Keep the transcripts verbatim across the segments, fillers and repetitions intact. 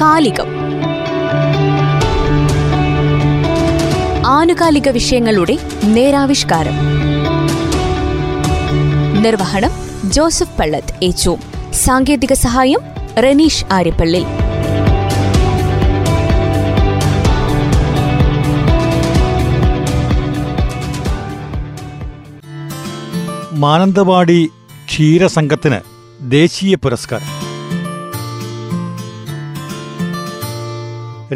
കാലികം. ആനുകാലിക വിഷയങ്ങളുടെ നേരാവിഷ്കാരം. നിർവഹണം ജോസഫ് പള്ളത്ത് ഏച്ചു. സാങ്കേതിക സഹായം റനീഷ് ആര്യപ്പള്ളി. മാനന്തവാടി ക്ഷീരസംഘത്തിന് ദേശീയ പുരസ്കാരം.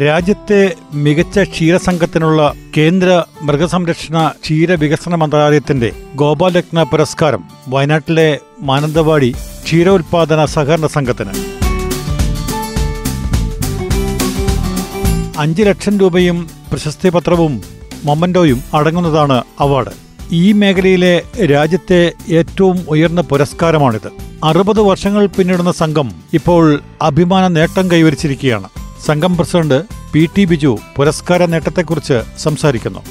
രാജ്യത്തെ മികച്ച ക്ഷീരസംഘത്തിനുള്ള കേന്ദ്ര മൃഗസംരക്ഷണ ക്ഷീരവികസന മന്ത്രാലയത്തിന്റെ ഗോപാൽ രത്ന പുരസ്കാരം വയനാട്ടിലെ മാനന്തവാടി ക്ഷീരോത്പാദന സഹകരണ സംഘത്തിന്. അഞ്ച് ലക്ഷം രൂപയും പ്രശസ്തി പത്രവും മൊമന്റോയും അടങ്ങുന്നതാണ് അവാർഡ്. ഈ മേഖലയിലെ രാജ്യത്തെ ഏറ്റവും ഉയർന്ന പുരസ്കാരമാണിത്. അറുപത് വർഷങ്ങൾ പിന്നിടുന്ന സംഘം ഇപ്പോൾ അഭിമാന നേട്ടം കൈവരിച്ചിരിക്കുകയാണ്. സംഘം പ്രസിഡന്റ് പി ടി ബിജു പുരസ്കാര നേട്ടത്തെക്കുറിച്ച് സംസാരിക്കുന്നു.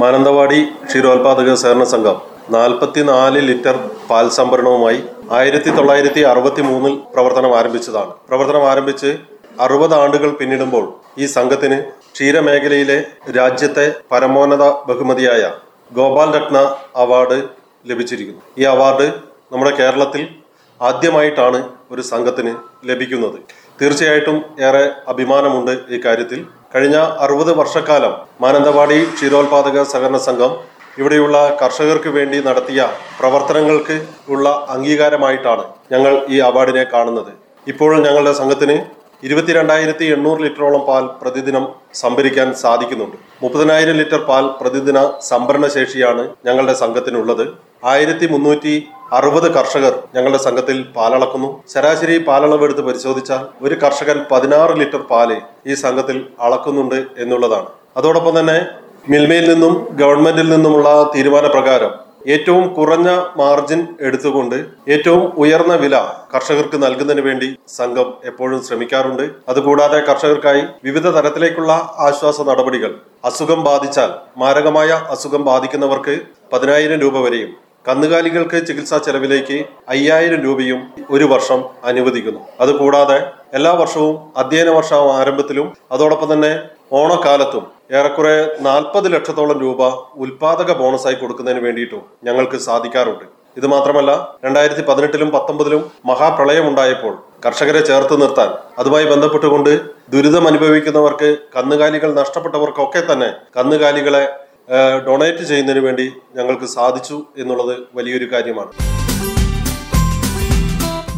മാനന്തവാടി ക്ഷീരോത്പാദക സഹകരണ സംഘം നാൽപ്പത്തിനാല് ലിറ്റർ പാൽ സംഭരണവുമായി ആയിരത്തി തൊള്ളായിരത്തി അറുപത്തി മൂന്നിൽ പ്രവർത്തനം ആരംഭിച്ചതാണ്. പ്രവർത്തനം ആരംഭിച്ച് അറുപത് ആണ്ടുകൾ പിന്നിടുമ്പോൾ ഈ സംഘത്തിന് ക്ഷീരമേഖലയിലെ രാജ്യത്തെ പരമോന്നത ബഹുമതിയായ ഗോപാൽ രത്ന അവാർഡ് ലഭിച്ചിരിക്കുന്നു. ഈ അവാർഡ് നമ്മുടെ കേരളത്തിൽ ആദ്യമായിട്ടാണ് ഒരു സംഘത്തിന് ലഭിക്കുന്നത്. തീർച്ചയായിട്ടും ഏറെ അഭിമാനമുണ്ട് ഈ കാര്യത്തിൽ. കഴിഞ്ഞ അറുപത് വർഷക്കാലം മാനന്തവാടി ക്ഷീരോത്പാദക സഹകരണ സംഘം ഇവിടെയുള്ള കർഷകർക്ക് വേണ്ടി നടത്തിയ പ്രവർത്തനങ്ങൾക്ക് ഉള്ള അംഗീകാരമായിട്ടാണ് ഞങ്ങൾ ഈ അവാർഡിനെ കാണുന്നത്. ഇപ്പോഴും ഞങ്ങളുടെ സംഘത്തിന് ഇരുപത്തിരണ്ടായിരത്തി എണ്ണൂറ് ലിറ്ററോളം പാൽ പ്രതിദിനം സംഭരിക്കാൻ സാധിക്കുന്നുണ്ട്. മുപ്പതിനായിരം ലിറ്റർ പാൽ പ്രതിദിന സംഭരണ ശേഷിയാണ് ഞങ്ങളുടെ സംഘത്തിനുള്ളത്. ആയിരത്തി മുന്നൂറ്റി അറുപത് കർഷകർ ഞങ്ങളുടെ സംഘത്തിൽ പാലളക്കുന്നു. ശരാശരി പാലളവ് എടുത്ത് പരിശോധിച്ചാൽ ഒരു കർഷകൻ പതിനാറ് ലിറ്റർ പാല് ഈ സംഘത്തിൽ അളക്കുന്നുണ്ട് എന്നുള്ളതാണ്. അതോടൊപ്പം തന്നെ മിൽമയിൽ നിന്നും ഗവൺമെന്റിൽ നിന്നുമുള്ള തീരുമാനപ്രകാരം ഏറ്റവും കുറഞ്ഞ മാർജിൻ എടുത്തുകൊണ്ട് ഏറ്റവും ഉയർന്ന വില കർഷകർക്ക് നൽകുന്നതിന് വേണ്ടി സംഘം എപ്പോഴും ശ്രമിക്കാറുണ്ട്. അതുകൂടാതെ കർഷകർക്കായി വിവിധ തരത്തിലേക്കുള്ള ആശ്വാസ നടപടികൾ. അസുഖം ബാധിച്ചാൽ, മാരകമായ അസുഖം ബാധിക്കുന്നവർക്ക് പതിനായിരം രൂപ വരെയും കന്നുകാലികൾക്ക് ചികിത്സാ ചെലവിലേക്ക് അയ്യായിരം രൂപയും ഒരു വർഷം അനുവദിക്കുന്നു. അതുകൂടാതെ എല്ലാ വർഷവും അധ്യയന വർഷ ആരംഭത്തിലും അതോടൊപ്പം തന്നെ ഓണക്കാലത്തും ഏറെക്കുറെ നാൽപ്പത് ലക്ഷത്തോളം രൂപ ഉൽപാദക ബോണസായി കൊടുക്കുന്നതിന് വേണ്ടിയിട്ടും ഞങ്ങൾക്ക് സാധിക്കാറുണ്ട്. ഇത് മാത്രമല്ല, രണ്ടായിരത്തി പതിനെട്ടിലും പത്തൊമ്പതിലും മഹാപ്രളയമുണ്ടായപ്പോൾ കർഷകരെ ചേർത്ത് നിർത്താൻ അതുമായി ബന്ധപ്പെട്ടുകൊണ്ട് ദുരിതം അനുഭവിക്കുന്നവർക്ക്, കന്നുകാലികൾ നഷ്ടപ്പെട്ടവർക്കൊക്കെ തന്നെ കന്നുകാലികളെ ഡൊണേറ്റ് ചെയ്യുന്നതിന് വേണ്ടി ഞങ്ങൾക്ക് സാധിച്ചു എന്നുള്ളത് വലിയൊരു കാര്യമാണ്.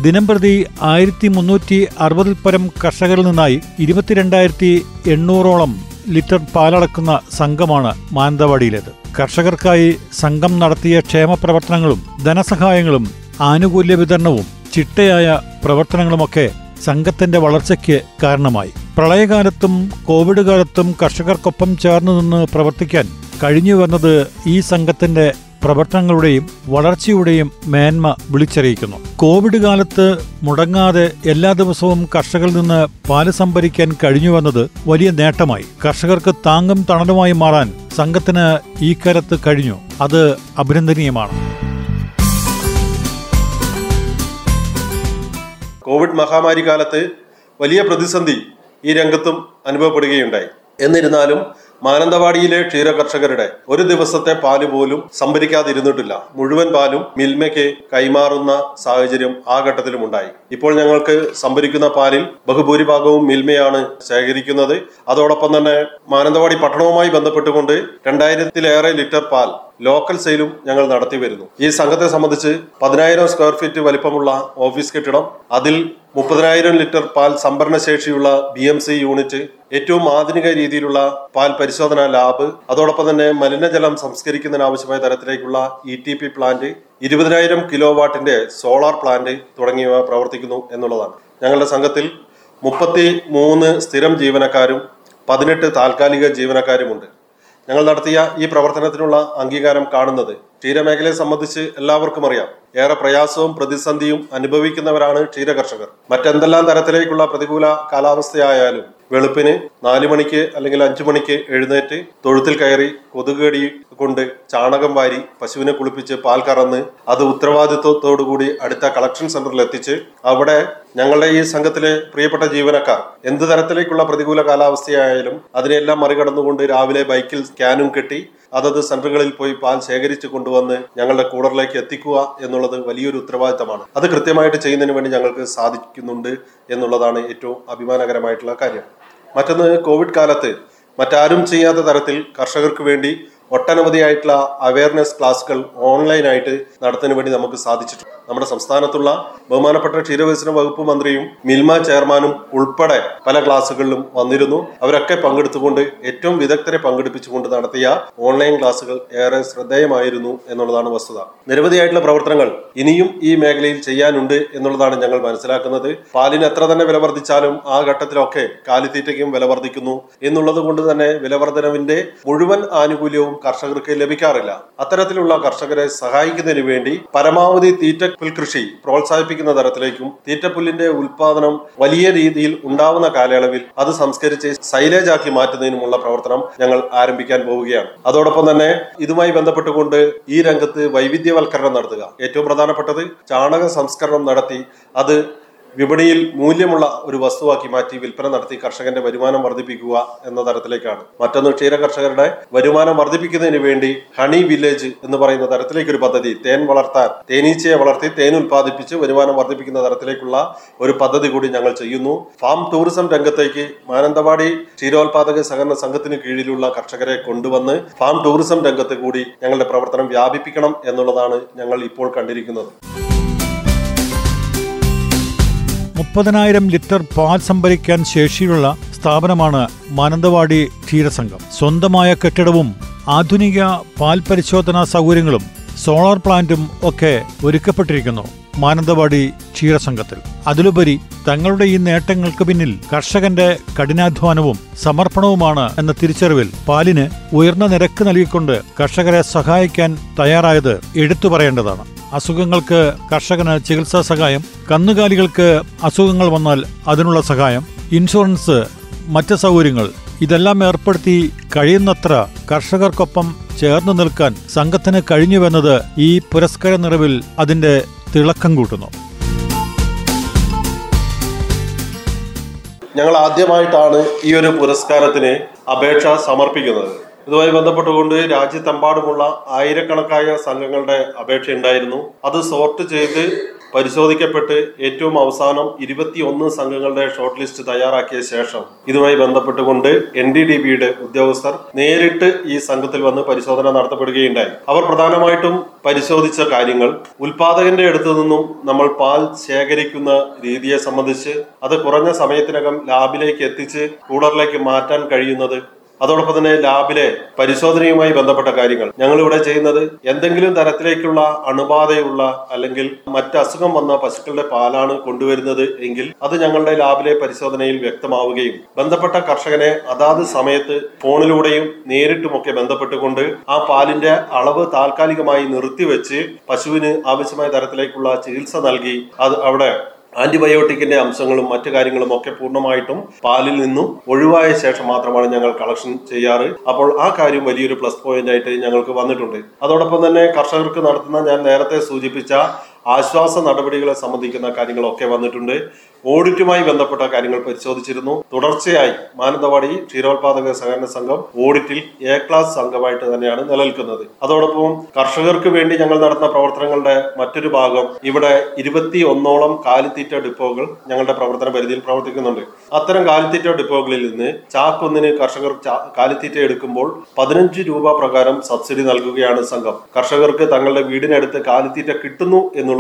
ദിനംപ്രതി ആയിരത്തി മുന്നൂറ്റി അറുപതിൽ പരം കർഷകരിൽ നിന്നായി ഇരുപത്തിരണ്ടായിരത്തി എണ്ണൂറോളം ലിറ്റർ പാലടക്കുന്ന സംഘമാണ് മാനന്തവാടിയിലേത്. കർഷകർക്കായി സംഘം നടത്തിയ ക്ഷേമ പ്രവർത്തനങ്ങളും ധനസഹായങ്ങളും ആനുകൂല്യ വിതരണവും ചിട്ടയായ പ്രവർത്തനങ്ങളുമൊക്കെ സംഘത്തിന്റെ വളർച്ചയ്ക്ക് കാരണമായി. പ്രളയകാലത്തും കോവിഡ് കാലത്തും കർഷകർക്കൊപ്പം ചേർന്നു നിന്ന് പ്രവർത്തിക്കാൻ കഴിഞ്ഞു വന്നത് ഈ സംഘത്തിന്റെ പ്രവർത്തനങ്ങളുടെയും വളർച്ചയുടെയും മേന്മ വിളിച്ചറിയിക്കുന്നു. കോവിഡ് കാലത്ത് മുടങ്ങാതെ എല്ലാ ദിവസവും കർഷകരിൽ നിന്ന് പാല് സംഭരിക്കാൻ കഴിഞ്ഞു വന്നത് വലിയ നേട്ടമായി. കർഷകർക്ക് താങ്ങും തണലുമായി മാറാൻ സംഘത്തിന് ഈ കാലത്ത് കഴിഞ്ഞു. അത് അഭിനന്ദനീയമാണ്. കോവിഡ് മഹാമാരി കാലത്ത് വലിയ പ്രതിസന്ധി ഈ രംഗത്തും അനുഭവപ്പെടുകയുണ്ടായി. എന്നിരുന്നാലും മാനന്തവാടിയിലെ ക്ഷീര കർഷകരുടെ ഒരു ദിവസത്തെ പാല് പോലും സംഭരിക്കാതിരുന്നിട്ടില്ല. മുഴുവൻ പാലും മിൽമയ്ക്ക് കൈമാറുന്ന സാഹചര്യം ആ ഘട്ടത്തിലും ഉണ്ടായി. ഇപ്പോൾ ഞങ്ങൾക്ക് സംഭരിക്കുന്ന പാലിൽ ബഹുഭൂരിഭാഗവും മിൽമയാണ് ശേഖരിക്കുന്നത്. അതോടൊപ്പം തന്നെ മാനന്തവാടി പട്ടണവുമായി ബന്ധപ്പെട്ടുകൊണ്ട് രണ്ടായിരത്തിലേറെ ലിറ്റർ പാൽ ലോക്കൽ സെയിലും ഞങ്ങൾ നടത്തി വരുന്നു. ഈ സംഘത്തെ സംബന്ധിച്ച് പതിനായിരം സ്ക്വയർ ഫീറ്റ് വലിപ്പമുള്ള ഓഫീസ് കെട്ടിടം, അതിൽ മുപ്പതിനായിരം ലിറ്റർ പാൽ സംഭരണ ശേഷിയുള്ള ബി എം സി യൂണിറ്റ്, ഏറ്റവും ആധുനിക രീതിയിലുള്ള പാൽ പരിശോധനാ ലാബ്, അതോടൊപ്പം തന്നെ മലിനജലം സംസ്കരിക്കുന്നതിനാവശ്യമായ തരത്തിലേക്കുള്ള ഇ ടി പി പ്ലാന്റ്, ഇരുപതിനായിരം കിലോ വാട്ടിന്റെ സോളാർ പ്ലാന്റ് തുടങ്ങിയവ പ്രവർത്തിക്കുന്നു എന്നുള്ളതാണ്. ഞങ്ങളുടെ സംഘത്തിൽ മുപ്പത്തി മൂന്ന് സ്ഥിരം ജീവനക്കാരും പതിനെട്ട് താൽക്കാലിക ജീവനക്കാരുമുണ്ട്. ഞങ്ങൾ നടത്തിയ ഈ പ്രവർത്തനത്തിനുള്ള അംഗീകാരം കാണുന്നത് ക്ഷീരമേഖലയെ സംബന്ധിച്ച് എല്ലാവർക്കും അറിയാം, ഏറെ പ്രയാസവും പ്രതിസന്ധിയും അനുഭവിക്കുന്നവരാണ് ക്ഷീരകർഷകർ. മറ്റെന്തെല്ലാം തരത്തിലേക്കുള്ള പ്രതികൂല കാലാവസ്ഥയായാലും വെളുപ്പിന് നാല് മണിക്ക് അല്ലെങ്കിൽ അഞ്ചു മണിക്ക് എഴുന്നേറ്റ് തൊഴുത്തിൽ കയറി കൊതുകടി കൊണ്ട് ചാണകം വാരി പശുവിനെ കുളിപ്പിച്ച് പാൽ കറന്ന് അത് ഉത്തരവാദിത്വത്തോടുകൂടി അടുത്ത കളക്ഷൻ സെന്ററിൽ എത്തിച്ച് അവിടെ ഞങ്ങളുടെ ഈ സംഘത്തിലെ പ്രിയപ്പെട്ട ജീവനക്കാർ എന്ത് തരത്തിലേക്കുള്ള പ്രതികൂല കാലാവസ്ഥയായാലും അതിനെല്ലാം മറികടന്നുകൊണ്ട് രാവിലെ ബൈക്കിൽ ക്യാനും കെട്ടി അതത് സെന്ററുകളിൽ പോയി പാൽ ശേഖരിച്ച് കൊണ്ടുവന്ന് ഞങ്ങളുടെ കൂടറിലേക്ക് എത്തിക്കുക എന്നുള്ളത് വലിയൊരു ഉത്തരവാദിത്തമാണ്. അത് കൃത്യമായിട്ട് ചെയ്യുന്നതിന് വേണ്ടി ഞങ്ങൾക്ക് സാധിക്കുന്നുണ്ട് എന്നുള്ളതാണ് ഏറ്റവും അഭിമാനകരമായിട്ടുള്ള കാര്യം. മറ്റൊന്ന്, കോവിഡ് കാലത്ത് മറ്റാരും ചെയ്യാത്ത തരത്തിൽ കർഷകർക്ക് വേണ്ടി ഒട്ടനവധിയായിട്ടുള്ള അവയർനെസ് ക്ലാസുകൾ ഓൺലൈനായിട്ട് നടത്തുന്നതിന് വേണ്ടി നമുക്ക് സാധിച്ചിട്ടുണ്ട്. നമ്മുടെ സംസ്ഥാനത്തുള്ള ബഹുമാനപ്പെട്ട ക്ഷീരവികസന വകുപ്പ് മന്ത്രിയും മിൽമ ചെയർമാനും ഉൾപ്പെടെ പല ക്ലാസുകളിലും വന്നിരുന്നു. അവരൊക്കെ പങ്കെടുത്തുകൊണ്ട് ഏറ്റവും വിദഗ്ധരെ പങ്കെടുപ്പിച്ചുകൊണ്ട് നടത്തിയ ഓൺലൈൻ ക്ലാസുകൾ ഏറെ ശ്രദ്ധേയമായിരുന്നു എന്നുള്ളതാണ് വസ്തുത. നിരവധിയായിട്ടുള്ള പ്രവർത്തനങ്ങൾ ഇനിയും ഈ മേഖലയിൽ ചെയ്യാനുണ്ട് എന്നുള്ളതാണ് ഞങ്ങൾ മനസ്സിലാക്കുന്നത്. പാലിന് എത്ര തന്നെ വില വർദ്ധിച്ചാലും ആ ഘട്ടത്തിലൊക്കെ കാലിത്തീറ്റയ്ക്കും വില വർദ്ധിക്കുന്നു എന്നുള്ളത് കൊണ്ട് തന്നെ വിലവർദ്ധനവിന്റെ മുഴുവൻ ആനുകൂല്യവും കർഷകർക്ക് ലഭിക്കാറില്ല. അത്തരത്തിലുള്ള കർഷകരെ സഹായിക്കുന്നതിന് വേണ്ടി പരമാവധി തീറ്റ പുൽകൃഷി പ്രോത്സാഹിപ്പിക്കുന്ന തരത്തിലേക്കും തീറ്റപ്പുല്ലിന്റെ ഉൽപാദനം വലിയ രീതിയിൽ ഉണ്ടാവുന്ന കാലയളവിൽ അത് സംസ്കരിച്ച് സൈലേജ് ആക്കി മാറ്റുന്നതിനുമുള്ള പ്രവർത്തനം ഞങ്ങൾ ആരംഭിക്കാൻ പോവുകയാണ്. അതോടൊപ്പം തന്നെ ഇതുമായി ബന്ധപ്പെട്ടുകൊണ്ട് ഈ രംഗത്ത് വൈവിധ്യവൽക്കരണം നടത്തുക. ഏറ്റവും പ്രധാനപ്പെട്ടത് ചാണക സംസ്കരണം നടത്തി അത് വിപണിയിൽ മൂല്യമുള്ള ഒരു വസ്തുവാക്കി മാറ്റി വിൽപ്പന നടത്തി കർഷകന്റെ വരുമാനം വർദ്ധിപ്പിക്കുക എന്ന തരത്തിലേക്കാണ്. മറ്റൊന്ന്, ക്ഷീര കർഷകരുടെ വരുമാനം വർദ്ധിപ്പിക്കുന്നതിന് വേണ്ടി ഹണി വില്ലേജ് എന്ന് പറയുന്ന തരത്തിലേക്ക് ഒരു പദ്ധതി, തേൻ വളർത്താൻ തേനീച്ചയെ വളർത്തി തേൻ ഉൽപ്പാദിപ്പിച്ച് വരുമാനം വർദ്ധിപ്പിക്കുന്ന തരത്തിലേക്കുള്ള ഒരു പദ്ധതി കൂടി ഞങ്ങൾ ചെയ്യുന്നു. ഫാം ടൂറിസം രംഗത്തേക്ക് മാനന്തവാടി ക്ഷീരോത്പാദക സഹകരണ സംഘത്തിന് കീഴിലുള്ള കർഷകരെ കൊണ്ടുവന്ന് ഫാം ടൂറിസം രംഗത്ത് കൂടി ഞങ്ങളുടെ പ്രവർത്തനം വ്യാപിപ്പിക്കണം എന്നുള്ളതാണ് ഞങ്ങൾ ഇപ്പോൾ കണ്ടിരിക്കുന്നത്. മുപ്പതിനായിരം ലിറ്റർ പാൽ സംഭരിക്കാൻ ശേഷിയുള്ള സ്ഥാപനമാണ് മാനന്തവാടി ക്ഷീരസംഘം. സ്വന്തമായ കെട്ടിടവും ആധുനിക പാൽ പരിശോധനാ സൗകര്യങ്ങളും സോളാർ പ്ലാന്റും ഒക്കെ ഒരുക്കപ്പെട്ടിരിക്കുന്നു മാനന്തവാടി ക്ഷീരസംഘത്തിൽ. അതിലുപരി തങ്ങളുടെ ഈ നേട്ടങ്ങൾക്ക് പിന്നിൽ കർഷകന്റെ കഠിനാധ്വാനവും സമർപ്പണവുമാണ് എന്ന തിരിച്ചറിവിൽ പാലിന് ഉയർന്ന നിരക്ക് നൽകിക്കൊണ്ട് കർഷകരെ സഹായിക്കാൻ തയ്യാറായത് എടുത്തു പറയേണ്ടതാണ്. അസുഖങ്ങൾക്ക് കർഷകന് ചികിത്സാ സഹായം, കന്നുകാലികൾക്ക് അസുഖങ്ങൾ വന്നാൽ അതിനുള്ള സഹായം, ഇൻഷുറൻസ്, മറ്റ് സൗകര്യങ്ങൾ, ഇതെല്ലാം ഏർപ്പെടുത്തി കഴിയുന്നത്ര കർഷകർക്കൊപ്പം ചേർന്ന് നിൽക്കാൻ സംഘത്തിന് കഴിഞ്ഞുവെന്നത് ഈ പുരസ്കാര നിറവിൽ അതിൻ്റെ തിളക്കം കൂട്ടുന്നു. ഞങ്ങൾ ആദ്യമായിട്ടാണ് ഈ ഒരു പുരസ്കാരത്തിന് അപേക്ഷ സമർപ്പിക്കുന്നത്. ഇതുമായി ബന്ധപ്പെട്ടുകൊണ്ട് രാജ്യത്തെമ്പാടുമുള്ള ആയിരക്കണക്കായ സംഘങ്ങളുടെ അപേക്ഷ ഉണ്ടായിരുന്നു. അത് സോർട്ട് ചെയ്ത് പരിശോധിക്കപ്പെട്ട് ഏറ്റവും അവസാനം ഇരുപത്തി ഒന്ന് സംഘങ്ങളുടെ ഷോർട്ട് ലിസ്റ്റ് തയ്യാറാക്കിയ ശേഷം ഇതുമായി ബന്ധപ്പെട്ടുകൊണ്ട് എൻ ഡി ഡി ബിയുടെ ഉദ്യോഗസ്ഥർ നേരിട്ട് ഈ സംഘത്തിൽ വന്ന് പരിശോധന നടത്തപ്പെടുകയുണ്ടായി. അവർ പ്രധാനമായിട്ടും പരിശോധിച്ച കാര്യങ്ങൾ, ഉൽപാദകന്റെ അടുത്തു നിന്നും നമ്മൾ പാൽ ശേഖരിക്കുന്ന രീതിയെ സംബന്ധിച്ച് അത് കുറഞ്ഞ സമയത്തിനകം ലാബിലേക്ക് എത്തിച്ച് കൂളറിലേക്ക് മാറ്റാൻ കഴിയുന്നത്, അതോടൊപ്പം തന്നെ ലാബിലെ പരിശോധനയുമായി ബന്ധപ്പെട്ട കാര്യങ്ങൾ. ഞങ്ങളിവിടെ ചെയ്യുന്നത് എന്തെങ്കിലും തരത്തിലേക്കുള്ള അണുബാധയുള്ള അല്ലെങ്കിൽ മറ്റ് അസുഖം വന്ന പശുക്കളുടെ പാലാണ് കൊണ്ടുവരുന്നത് എങ്കിൽ അത് ഞങ്ങളുടെ ലാബിലെ പരിശോധനയിൽ വ്യക്തമാവുകയും ബന്ധപ്പെട്ട കർഷകനെ അതാത് സമയത്ത് ഫോണിലൂടെയും നേരിട്ടുമൊക്കെ ബന്ധപ്പെട്ടുകൊണ്ട് ആ പാലിന്റെ അളവ് താൽക്കാലികമായി നിർത്തിവെച്ച് പശുവിന് ആവശ്യമായ തരത്തിലേക്കുള്ള ചികിത്സ നൽകി അത് അവിടെ ആന്റിബയോട്ടിക്കിന്റെ അംശങ്ങളും മറ്റു കാര്യങ്ങളും ഒക്കെ പൂർണ്ണമായിട്ടും പാലിൽ നിന്നും ഒഴിവായ ശേഷം മാത്രമാണ് ഞങ്ങൾ കളക്ഷൻ ചെയ്യാറ്. അപ്പോൾ ആ കാര്യം വലിയൊരു പ്ലസ് പോയിന്റ് ആയിട്ട് ഞങ്ങൾക്ക് വന്നിട്ടുണ്ട്. അതോടൊപ്പം തന്നെ കർഷകർക്ക് നടത്തുന്ന, ഞാൻ നേരത്തെ സൂചിപ്പിച്ച ആശ്വാസ നടപടികളെ സംബന്ധിക്കുന്ന കാര്യങ്ങളൊക്കെ വന്നിട്ടുണ്ട്. ഓഡിറ്റുമായി ബന്ധപ്പെട്ട കാര്യങ്ങൾ പരിശോധിച്ചിരുന്നു. തുടർച്ചയായി മാനന്തവാടി ക്ഷീരോത്പാദക സഹകരണ സംഘം ഓഡിറ്റിൽ എ ക്ലാസ് സംഘമായിട്ട് തന്നെയാണ് നിലനിൽക്കുന്നത്. അതോടൊപ്പം കർഷകർക്ക് വേണ്ടി ഞങ്ങൾ നടത്തുന്ന പ്രവർത്തനങ്ങളുടെ മറ്റൊരു ഭാഗം, ഇവിടെ ഇരുപത്തി ഒന്നോളം കാലിത്തീറ്റ ഡിപ്പോകൾ ഞങ്ങളുടെ പ്രവർത്തന പരിധിയിൽ പ്രവർത്തിക്കുന്നുണ്ട്. അത്തരം കാലിത്തീറ്റ ഡിപ്പോകളിൽ നിന്ന് ചാക്കൊന്നിന് കർഷകർ കാലിത്തീറ്റ എടുക്കുമ്പോൾ പതിനഞ്ച് രൂപ പ്രകാരം സബ്സിഡി നൽകുകയാണ് സംഘം. കർഷകർക്ക് തങ്ങളുടെ വീടിനടുത്ത് കാലിത്തീറ്റ കിട്ടുന്നു എന്നുള്ളതും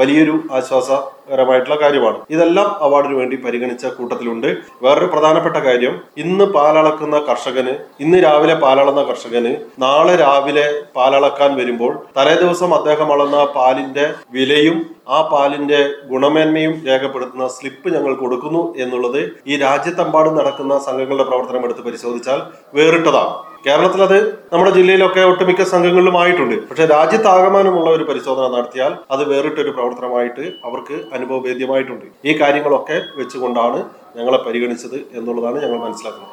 വലിയൊരു ആശ്വാസകരമായിട്ടുള്ള കാര്യമാണ്. ഇതെല്ലാം അവാർഡിന് വേണ്ടി പരിഗണിച്ച കൂട്ടത്തിലുണ്ട്. വേറൊരു പ്രധാനപ്പെട്ട കാര്യം, ഇന്ന് പാലളക്കുന്ന കർഷകന്, ഇന്ന് രാവിലെ പാലളന്ന കർഷകന് നാളെ രാവിലെ പാലളക്കാൻ വരുമ്പോൾ തലേ ദിവസം അദ്ദേഹം അളന്ന പാലിന്റെ വിലയും ആ പാലിന്റെ ഗുണമേന്മയും രേഖപ്പെടുത്തുന്ന സ്ലിപ്പ് ഞങ്ങൾ കൊടുക്കുന്നു എന്നുള്ളത് ഈ രാജ്യത്തെമ്പാടും നടക്കുന്ന സംഘങ്ങളുടെ പ്രവർത്തനം എടുത്ത് പരിശോധിച്ചാൽ വേറിട്ടതാണ്. കേരളത്തിൽ അത് നമ്മുടെ ജില്ലയിലൊക്കെ ഒട്ടുമിക്ക സംഘങ്ങളിലും ആയിട്ടുണ്ട്. പക്ഷെ രാജ്യത്താകമാനമുള്ള ഒരു പരിശോധന നടത്തിയാൽ അത് വേറിട്ടൊരു പ്രവർത്തനമായിട്ട് അവർക്ക് അനുഭവവേദ്യമായിട്ടുണ്ട്. ഈ കാര്യങ്ങളൊക്കെ വെച്ചുകൊണ്ടാണ് ഞങ്ങളെ പരിഗണിച്ചത് എന്നുള്ളതാണ് ഞങ്ങൾ മനസ്സിലാക്കുന്നത്.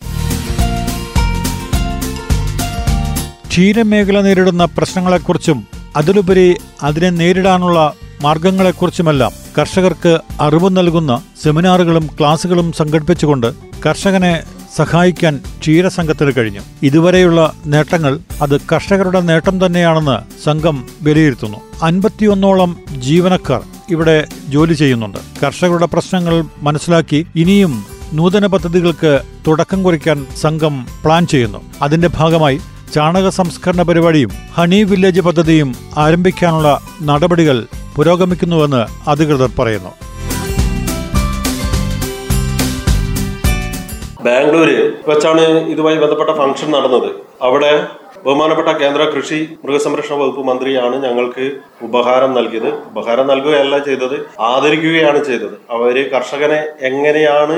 ക്ഷീരമേഖല നേരിടുന്ന പ്രശ്നങ്ങളെക്കുറിച്ചും അതിലുപരി അതിനെ നേരിടാനുള്ള മാർഗങ്ങളെക്കുറിച്ചുമെല്ലാം കർഷകർക്ക് അറിവ് നൽകുന്ന സെമിനാറുകളും ക്ലാസുകളും സംഘടിപ്പിച്ചുകൊണ്ട് കർഷകനെ സഹായിക്കാൻ ക്ഷീരസംഘത്തിന് കഴിഞ്ഞു. ഇതുവരെയുള്ള നേട്ടങ്ങൾ അത് കർഷകരുടെ നേട്ടം തന്നെയാണെന്ന് സംഘം വിലയിരുത്തുന്നു. അൻപത്തിയൊന്നോളം ജീവനക്കാർ ഇവിടെ ജോലി ചെയ്യുന്നുണ്ട്. കർഷകരുടെ പ്രശ്നങ്ങൾ മനസ്സിലാക്കി ഇനിയും നൂതന പദ്ധതികൾക്ക് തുടക്കം കുറിക്കാൻ സംഘം പ്ലാൻ ചെയ്യുന്നു. അതിന്റെ ഭാഗമായി ചാണക സംസ്കരണ പരിപാടിയും ഹണി വില്ലേജ് പദ്ധതിയും ആരംഭിക്കാനുള്ള നടപടികൾ പുരോഗമിക്കുന്നുവെന്ന് അധികൃതർ പറയുന്നു. ബാംഗ്ലൂര് വെച്ചാണ് ഇതുമായി ബന്ധപ്പെട്ട ഫംഗ്ഷൻ നടന്നത്. അവിടെ ബഹുമാനപ്പെട്ട കേന്ദ്ര കൃഷി മൃഗസംരക്ഷണ വകുപ്പ് മന്ത്രിയാണ് ഞങ്ങൾക്ക് ഉപഹാരം നൽകിയത്. ഉപഹാരം നൽകുകയല്ല ചെയ്തത്, ആദരിക്കുകയാണ് ചെയ്തത്. അവര് കർഷകനെ എങ്ങനെയാണ്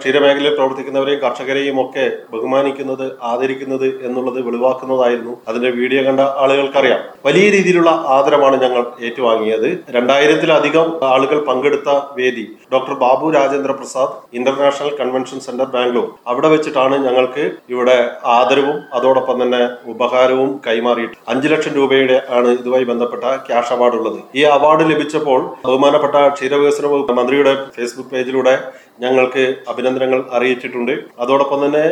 ക്ഷീരമേഖലയിൽ പ്രവർത്തിക്കുന്നവരെയും കർഷകരെയും ഒക്കെ ബഹുമാനിക്കുന്നത്, ആദരിക്കുന്നത് എന്നുള്ളത് വെളിവാക്കുന്നതായിരുന്നു. അതിന്റെ വീഡിയോ കണ്ട ആളുകൾക്കറിയാം. വലിയ രീതിയിലുള്ള ആദരമാണ് ഞങ്ങൾ ഏറ്റുവാങ്ങിയത്. രണ്ടായിരത്തിലധികം ആളുകൾ പങ്കെടുത്ത വേദി doctor Babu Rajendra Prasad international convention centre Bangalore, അവിടെ വെച്ചിട്ടാണ് ഞങ്ങൾക്ക് ഇവിടെ ആദരവും അതോടൊപ്പം തന്നെ ഉപഹാരവും കൈമാറിയിട്ട് അഞ്ചു ലക്ഷം രൂപയുടെ ആണ് ഇതുമായി ബന്ധപ്പെട്ട ക്യാഷ് അവാർഡ് ഉള്ളത്. ഈ അവാർഡ് ലഭിച്ചപ്പോൾ ബഹുമാനപ്പെട്ട ക്ഷീരവികസന വകുപ്പ് മന്ത്രിയുടെ ഫേസ്ബുക്ക് പേജിലൂടെ ഞങ്ങൾക്ക് അഭിനന്ദനങ്ങൾ അറിയിച്ചിട്ടുണ്ട്. അതോടൊപ്പം തന്നെ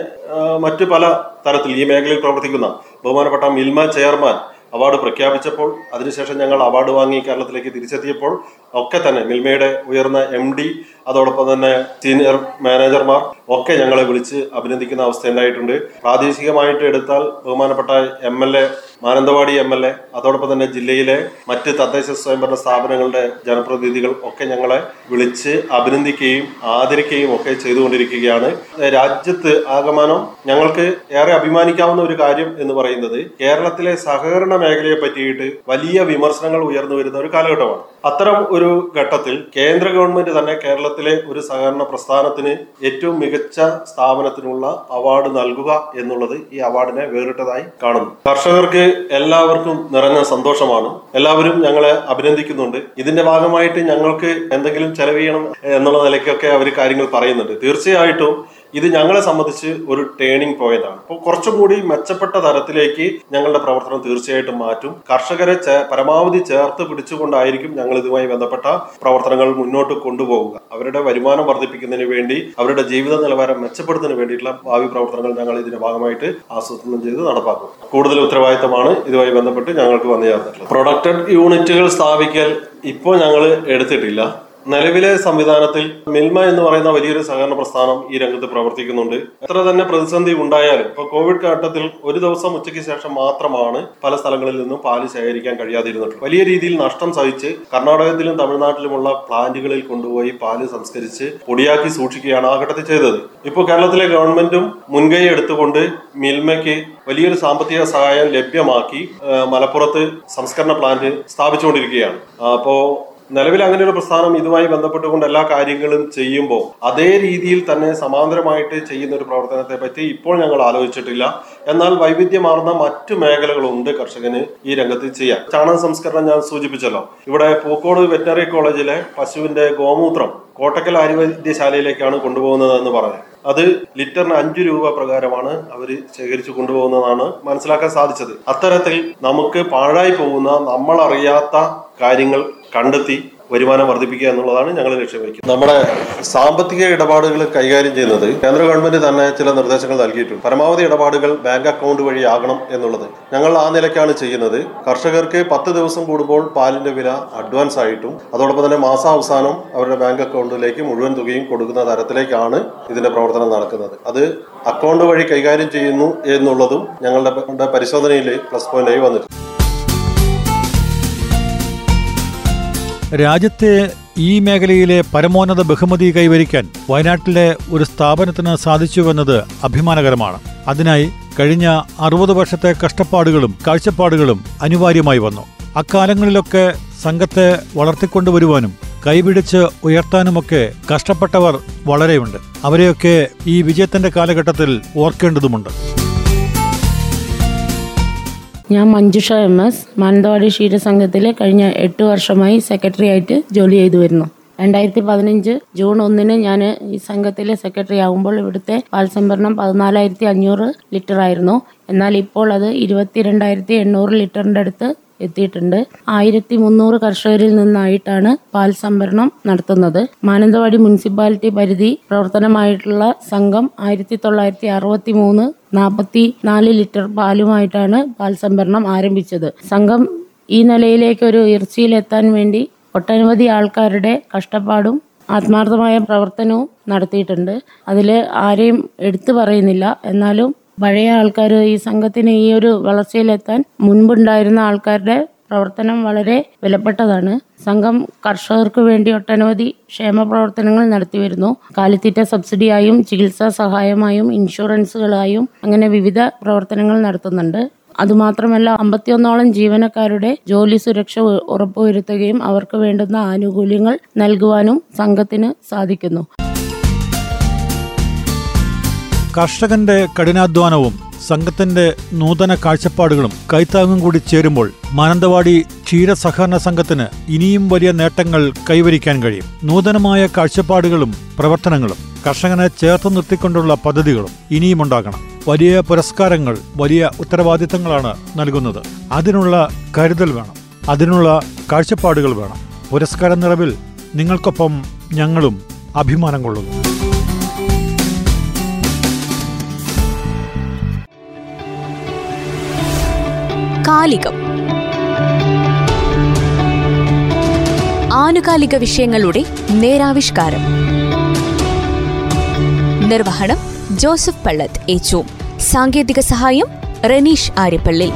മറ്റു പല തരത്തിൽ ഈ മേഖലയിൽ പ്രവർത്തിക്കുന്ന ബഹുമാനപ്പെട്ട മിൽമ ചെയർമാൻ അവാർഡ് പ്രഖ്യാപിച്ചപ്പോൾ, അതിനുശേഷം ഞങ്ങൾ അവാർഡ് വാങ്ങി കേരളത്തിലേക്ക് തിരിച്ചെത്തിയപ്പോൾ ഒക്കെ തന്നെ മിൽമയുടെ ഉയർന്ന എം ഡി അതോടൊപ്പം തന്നെ സീനിയർ മാനേജർമാർ ഒക്കെ ഞങ്ങളെ വിളിച്ച് അഭിനന്ദിക്കുന്ന അവസ്ഥ ഉണ്ടായിട്ടുണ്ട്. പ്രാദേശികമായിട്ട് എടുത്താൽ ബഹുമാനപ്പെട്ട M L A Mananthavady M L A അതോടൊപ്പം തന്നെ ജില്ലയിലെ മറ്റ് തദ്ദേശ സ്വയംഭരണ സ്ഥാപനങ്ങളുടെ ജനപ്രതിനിധികൾ ഒക്കെ ഞങ്ങളെ വിളിച്ച് അഭിനന്ദിക്കുകയും ആദരിക്കുകയും ഒക്കെ ചെയ്തുകൊണ്ടിരിക്കുകയാണ്. രാജ്യത്ത് ആകമാനം ഞങ്ങൾക്ക് ഏറെ അഭിമാനിക്കാവുന്ന ഒരു കാര്യം എന്ന് പറയുന്നത് കേരളത്തിലെ സഹകരണ മേഖലയെ പറ്റിയിട്ട് വലിയ വിമർശനങ്ങൾ ഉയർന്നു വരുന്ന ഒരു കാലഘട്ടമാണ്. അത്തരം ഒരു ഘട്ടത്തിൽ കേന്ദ്ര ഗവൺമെന്റ് തന്നെ കേരളത്തിലെ ഒരു സഹകരണ പ്രസ്ഥാനത്തിന് ഏറ്റവും മികച്ച സ്ഥാപനത്തിനുള്ള അവാർഡ് നൽകുക എന്നുള്ളത് ഈ അവാർഡിനെ വേറിട്ടതായി കാണുന്നു. കർഷകർക്ക് എല്ലാവർക്കും നിറഞ്ഞ സന്തോഷമാണ്. എല്ലാവരും ഞങ്ങളെ അഭിനന്ദിക്കുന്നുണ്ട്. ഇതിന്റെ ഭാഗമായിട്ട് ഞങ്ങൾക്ക് എന്തെങ്കിലും ചെലവ് ചെയ്യണം എന്നുള്ള നിലയ്ക്കൊക്കെ അവർ കാര്യങ്ങൾ പറയുന്നുണ്ട്. തീർച്ചയായിട്ടും ഇത് ഞങ്ങളെ സംബന്ധിച്ച് ഒരു ടേണിംഗ് പോയിന്റ് ആണ്. അപ്പോൾ കുറച്ചും കൂടി മെച്ചപ്പെട്ട തരത്തിലേക്ക് ഞങ്ങളുടെ പ്രവർത്തനം തീർച്ചയായിട്ടും മാറ്റും. കർഷകരെ പരമാവധി ചേർത്ത് പിടിച്ചുകൊണ്ടായിരിക്കും ഞങ്ങൾ ഇതുമായി ബന്ധപ്പെട്ട പ്രവർത്തനങ്ങൾ മുന്നോട്ട് കൊണ്ടുപോകുക. അവരുടെ വരുമാനം വർദ്ധിപ്പിക്കുന്നതിന് വേണ്ടി, അവരുടെ ജീവിത നിലവാരം മെച്ചപ്പെടുത്തുന്നതിന് വേണ്ടിയിട്ടുള്ള ഭാവി പ്രവർത്തനങ്ങൾ ഞങ്ങൾ ഇതിന്റെ ഭാഗമായിട്ട് ആസൂത്രണം ചെയ്ത് നടപ്പാക്കും. കൂടുതൽ ഉത്തരവാദിത്തമാണ് ഇതുമായി ബന്ധപ്പെട്ട് ഞങ്ങൾക്ക് വന്നു ചേർന്നിട്ടുള്ളത്. പ്രൊഡക്റ്റഡ് യൂണിറ്റുകൾ സ്ഥാപിക്കൽ ഇപ്പോൾ ഞങ്ങൾ എടുത്തിട്ടില്ല. നിലവിലെ സംവിധാനത്തിൽ മിൽമ എന്ന് പറയുന്ന വലിയൊരു സഹകരണ പ്രസ്ഥാനം ഈ രംഗത്ത് പ്രവർത്തിക്കുന്നുണ്ട്. എത്ര തന്നെ പ്രതിസന്ധി ഉണ്ടായാലും ഇപ്പോൾ കോവിഡ് കാലഘട്ടത്തിൽ ഒരു ദിവസം ഉച്ചയ്ക്ക് ശേഷം മാത്രമാണ് പല സ്ഥലങ്ങളിൽ നിന്നും പാല് ശേഖരിക്കാൻ കഴിയാതിരുന്നിട്ടുള്ളത്. വലിയ രീതിയിൽ നഷ്ടം സഹിച്ച് കർണാടകത്തിലും തമിഴ്നാട്ടിലുമുള്ള പ്ലാന്റുകളിൽ കൊണ്ടുപോയി പാല് സംസ്കരിച്ച് പൊടിയാക്കി സൂക്ഷിക്കുകയാണ് ആ ഘട്ടത്തിൽ ചെയ്തത്. ഇപ്പോൾ കേരളത്തിലെ ഗവൺമെന്റും മുൻകൈ എടുത്തുകൊണ്ട് മിൽമയ്ക്ക് വലിയൊരു സാമ്പത്തിക സഹായം ലഭ്യമാക്കി മലപ്പുറത്ത് സംസ്കരണ പ്ലാന്റ് സ്ഥാപിച്ചുകൊണ്ടിരിക്കുകയാണ്. അപ്പോൾ നിലവിൽ അങ്ങനെ ഒരു പ്രസ്ഥാനം ഇതുമായി ബന്ധപ്പെട്ടുകൊണ്ട് എല്ലാ കാര്യങ്ങളും ചെയ്യുമ്പോൾ അതേ രീതിയിൽ തന്നെ സമാന്തരമായിട്ട് ചെയ്യുന്ന ഒരു പ്രവർത്തനത്തെ പറ്റി ഇപ്പോൾ ഞങ്ങൾ ആലോചിച്ചിട്ടില്ല. എന്നാൽ വൈവിധ്യമാർന്ന മറ്റു മേഖലകളുണ്ട് കർഷകന് ഈ രംഗത്ത് ചെയ്യാൻ. ചാണക സംസ്കരണം ഞാൻ സൂചിപ്പിച്ചല്ലോ. ഇവിടെ പൂക്കോട് വെറ്ററിനറി കോളേജിലെ പശുവിന്റെ ഗോമൂത്രം കോട്ടക്കൽ ആര്യവൈദ്യശാലയിലേക്കാണ് കൊണ്ടുപോകുന്നതെന്ന് പറഞ്ഞത്. അത് ലിറ്ററിന് അഞ്ചു രൂപ പ്രകാരമാണ് അവർ ശേഖരിച്ചു കൊണ്ടുപോകുന്നതാണ് മനസ്സിലാക്കാൻ സാധിച്ചത്. അത്തരത്തിൽ നമുക്ക് പാഴായി പോകുന്ന നമ്മളറിയാത്ത കാര്യങ്ങൾ കണ്ടെത്തി വരുമാനം വർദ്ധിപ്പിക്കുക എന്നുള്ളതാണ് ഞങ്ങൾ ലക്ഷ്യം വയ്ക്കുന്നത്. നമ്മുടെ സാമ്പത്തിക ഇടപാടുകൾ കൈകാര്യം ചെയ്യുന്നത് കേന്ദ്ര ഗവൺമെന്റ് തന്നെ ചില നിർദ്ദേശങ്ങൾ നൽകിയിട്ടുണ്ട്. പരമാവധി ഇടപാടുകൾ ബാങ്ക് അക്കൗണ്ട് വഴി ആകണം എന്നുള്ളത് ഞങ്ങൾ ആ നിലയ്ക്കാണ് ചെയ്യുന്നത്. കർഷകർക്ക് പത്ത് ദിവസം കൂടുമ്പോൾ പാലിന്റെ വില അഡ്വാൻസ് ആയിട്ടും അതോടൊപ്പം തന്നെ മാസാവസാനം അവരുടെ ബാങ്ക് അക്കൗണ്ടിലേക്ക് മുഴുവൻ തുകയും കൊടുക്കുന്ന തരത്തിലേക്കാണ് ഇതിന്റെ പ്രവർത്തനം നടക്കുന്നത്. അത് അക്കൗണ്ട് വഴി കൈകാര്യം ചെയ്യുന്നു എന്നുള്ളതും ഞങ്ങളുടെ പരിശോധനയിൽ പ്ലസ് പോയിന്റായി വന്നിട്ടുണ്ട്. രാജ്യത്തെ ഈ മേഖലയിലെ പരമോന്നത ബഹുമതി കൈവരിക്കാൻ വയനാട്ടിലെ ഒരു സ്ഥാപനത്തിന് സാധിച്ചുവെന്നത് അഭിമാനകരമാണ്. അതിനായി കഴിഞ്ഞ അറുപത് വർഷത്തെ കഷ്ടപ്പാടുകളും കാഴ്ചപ്പാടുകളും അനിവാര്യമായി വന്നു. അക്കാലങ്ങളിലൊക്കെ സംഘത്തെ വളർത്തിക്കൊണ്ടുവരുവാനും കൈപിടിച്ച് ഉയർത്താനുമൊക്കെ കഷ്ടപ്പെട്ടവർ വളരെയുണ്ട്. അവരെയൊക്കെ ഈ വിജയത്തിന്റെ കാലഘട്ടത്തിൽ ഓർക്കേണ്ടതുമുണ്ട്. ഞാൻ മഞ്ജുഷ എം എസ്, മാനന്തവാടി ക്ഷീരസംഘത്തിലെ കഴിഞ്ഞ എട്ട് വർഷമായി സെക്രട്ടറി ആയിട്ട് ജോലി ചെയ്തു വരുന്നു. രണ്ടായിരത്തി പതിനഞ്ച് ജൂൺ ഒന്നിന് ഞാൻ ഈ സംഘത്തിലെ സെക്രട്ടറി ആകുമ്പോൾ ഇവിടുത്തെ പാൽ സംഭരണം പതിനാലായിരത്തി അഞ്ഞൂറ് ലിറ്റർ ആയിരുന്നു. എന്നാൽ ഇപ്പോൾ അത് ഇരുപത്തി രണ്ടായിരത്തി എണ്ണൂറ് ലിറ്ററിൻ്റെ അടുത്ത് എത്തിയിട്ടുണ്ട്. ആയിരത്തി മുന്നൂറ് കർഷകരിൽ നിന്നായിട്ടാണ് പാൽ സംഭരണം നടത്തുന്നത്. മാനന്തവാടി മുനിസിപ്പാലിറ്റി പരിധി പ്രവർത്തനമായിട്ടുള്ള സംഘം ആയിരത്തി തൊള്ളായിരത്തി അറുപത്തി മൂന്ന് നാൽപ്പത്തി നാല് ലിറ്റർ പാലുമായിട്ടാണ് പാൽ സംഭരണം ആരംഭിച്ചത്. സംഘം ഈ നിലയിലേക്ക് ഒരു ഉയർച്ചയിലെത്താൻ വേണ്ടി ഒട്ടനവധി ആൾക്കാരുടെ കഷ്ടപ്പാടും ആത്മാർത്ഥമായ പ്രവർത്തനവും നടത്തിയിട്ടുണ്ട്. അതിൽ ആരെയും എടുത്തു പറയുന്നില്ല. എന്നാലും പഴയ ആൾക്കാർ ഈ സംഘത്തിന് ഈ ഒരു വളർച്ചയിലെത്താൻ മുൻപുണ്ടായിരുന്ന ആൾക്കാരുടെ പ്രവർത്തനം വളരെ വിലപ്പെട്ടതാണ്. സംഘം കർഷകർക്ക് വേണ്ടി ഒട്ടനവധി ക്ഷേമ പ്രവർത്തനങ്ങൾ നടത്തി വരുന്നു. കാലിത്തീറ്റ സബ്സിഡിയായും ചികിത്സാ സഹായമായും ഇൻഷുറൻസുകളായും അങ്ങനെ വിവിധ പ്രവർത്തനങ്ങൾ നടത്തുന്നുണ്ട്. അതുമാത്രമല്ല, അമ്പത്തിയൊന്നോളം ജീവനക്കാരുടെ ജോലി സുരക്ഷ ഉറപ്പുവരുത്തുകയും അവർക്ക് വേണ്ടുന്ന ആനുകൂല്യങ്ങൾ നൽകുവാനും സംഘത്തിന് സാധിക്കുന്നു. കർഷകന്റെ കഠിനാധ്വാനവും സംഘത്തിന്റെ നൂതന കാഴ്ചപ്പാടുകളും കൈത്താങ്ങും കൂടി ചേരുമ്പോൾ മാനന്തവാടി ക്ഷീര സഹകരണ സംഘത്തിന് ഇനിയും വലിയ നേട്ടങ്ങൾ കൈവരിക്കാൻ കഴിയും. നൂതനമായ കാഴ്ചപ്പാടുകളും പ്രവർത്തനങ്ങളും കർഷകനെ ചേർത്ത് നിർത്തിക്കൊണ്ടുള്ള പദ്ധതികളും ഇനിയുമുണ്ടാകണം. വലിയ പുരസ്കാരങ്ങൾ, വലിയ ഉത്തരവാദിത്തങ്ങളാണ് നൽകുന്നത്. അതിനുള്ള കരുതൽ വേണം, അതിനുള്ള കാഴ്ചപ്പാടുകൾ വേണം. പുരസ്കാര നിറവിൽ നിങ്ങൾക്കൊപ്പം ഞങ്ങളും അഭിമാനം കൊള്ളുന്നു. കാലികം ആനുകാലിക വിഷയങ്ങളുടെ നേരാവിഷ്കാരം. നിർവഹണം ജോസഫ് പള്ളത്ത് ഏച്ചു, സാങ്കേതിക സഹായം റനീഷ് ആര്യപ്പള്ളി.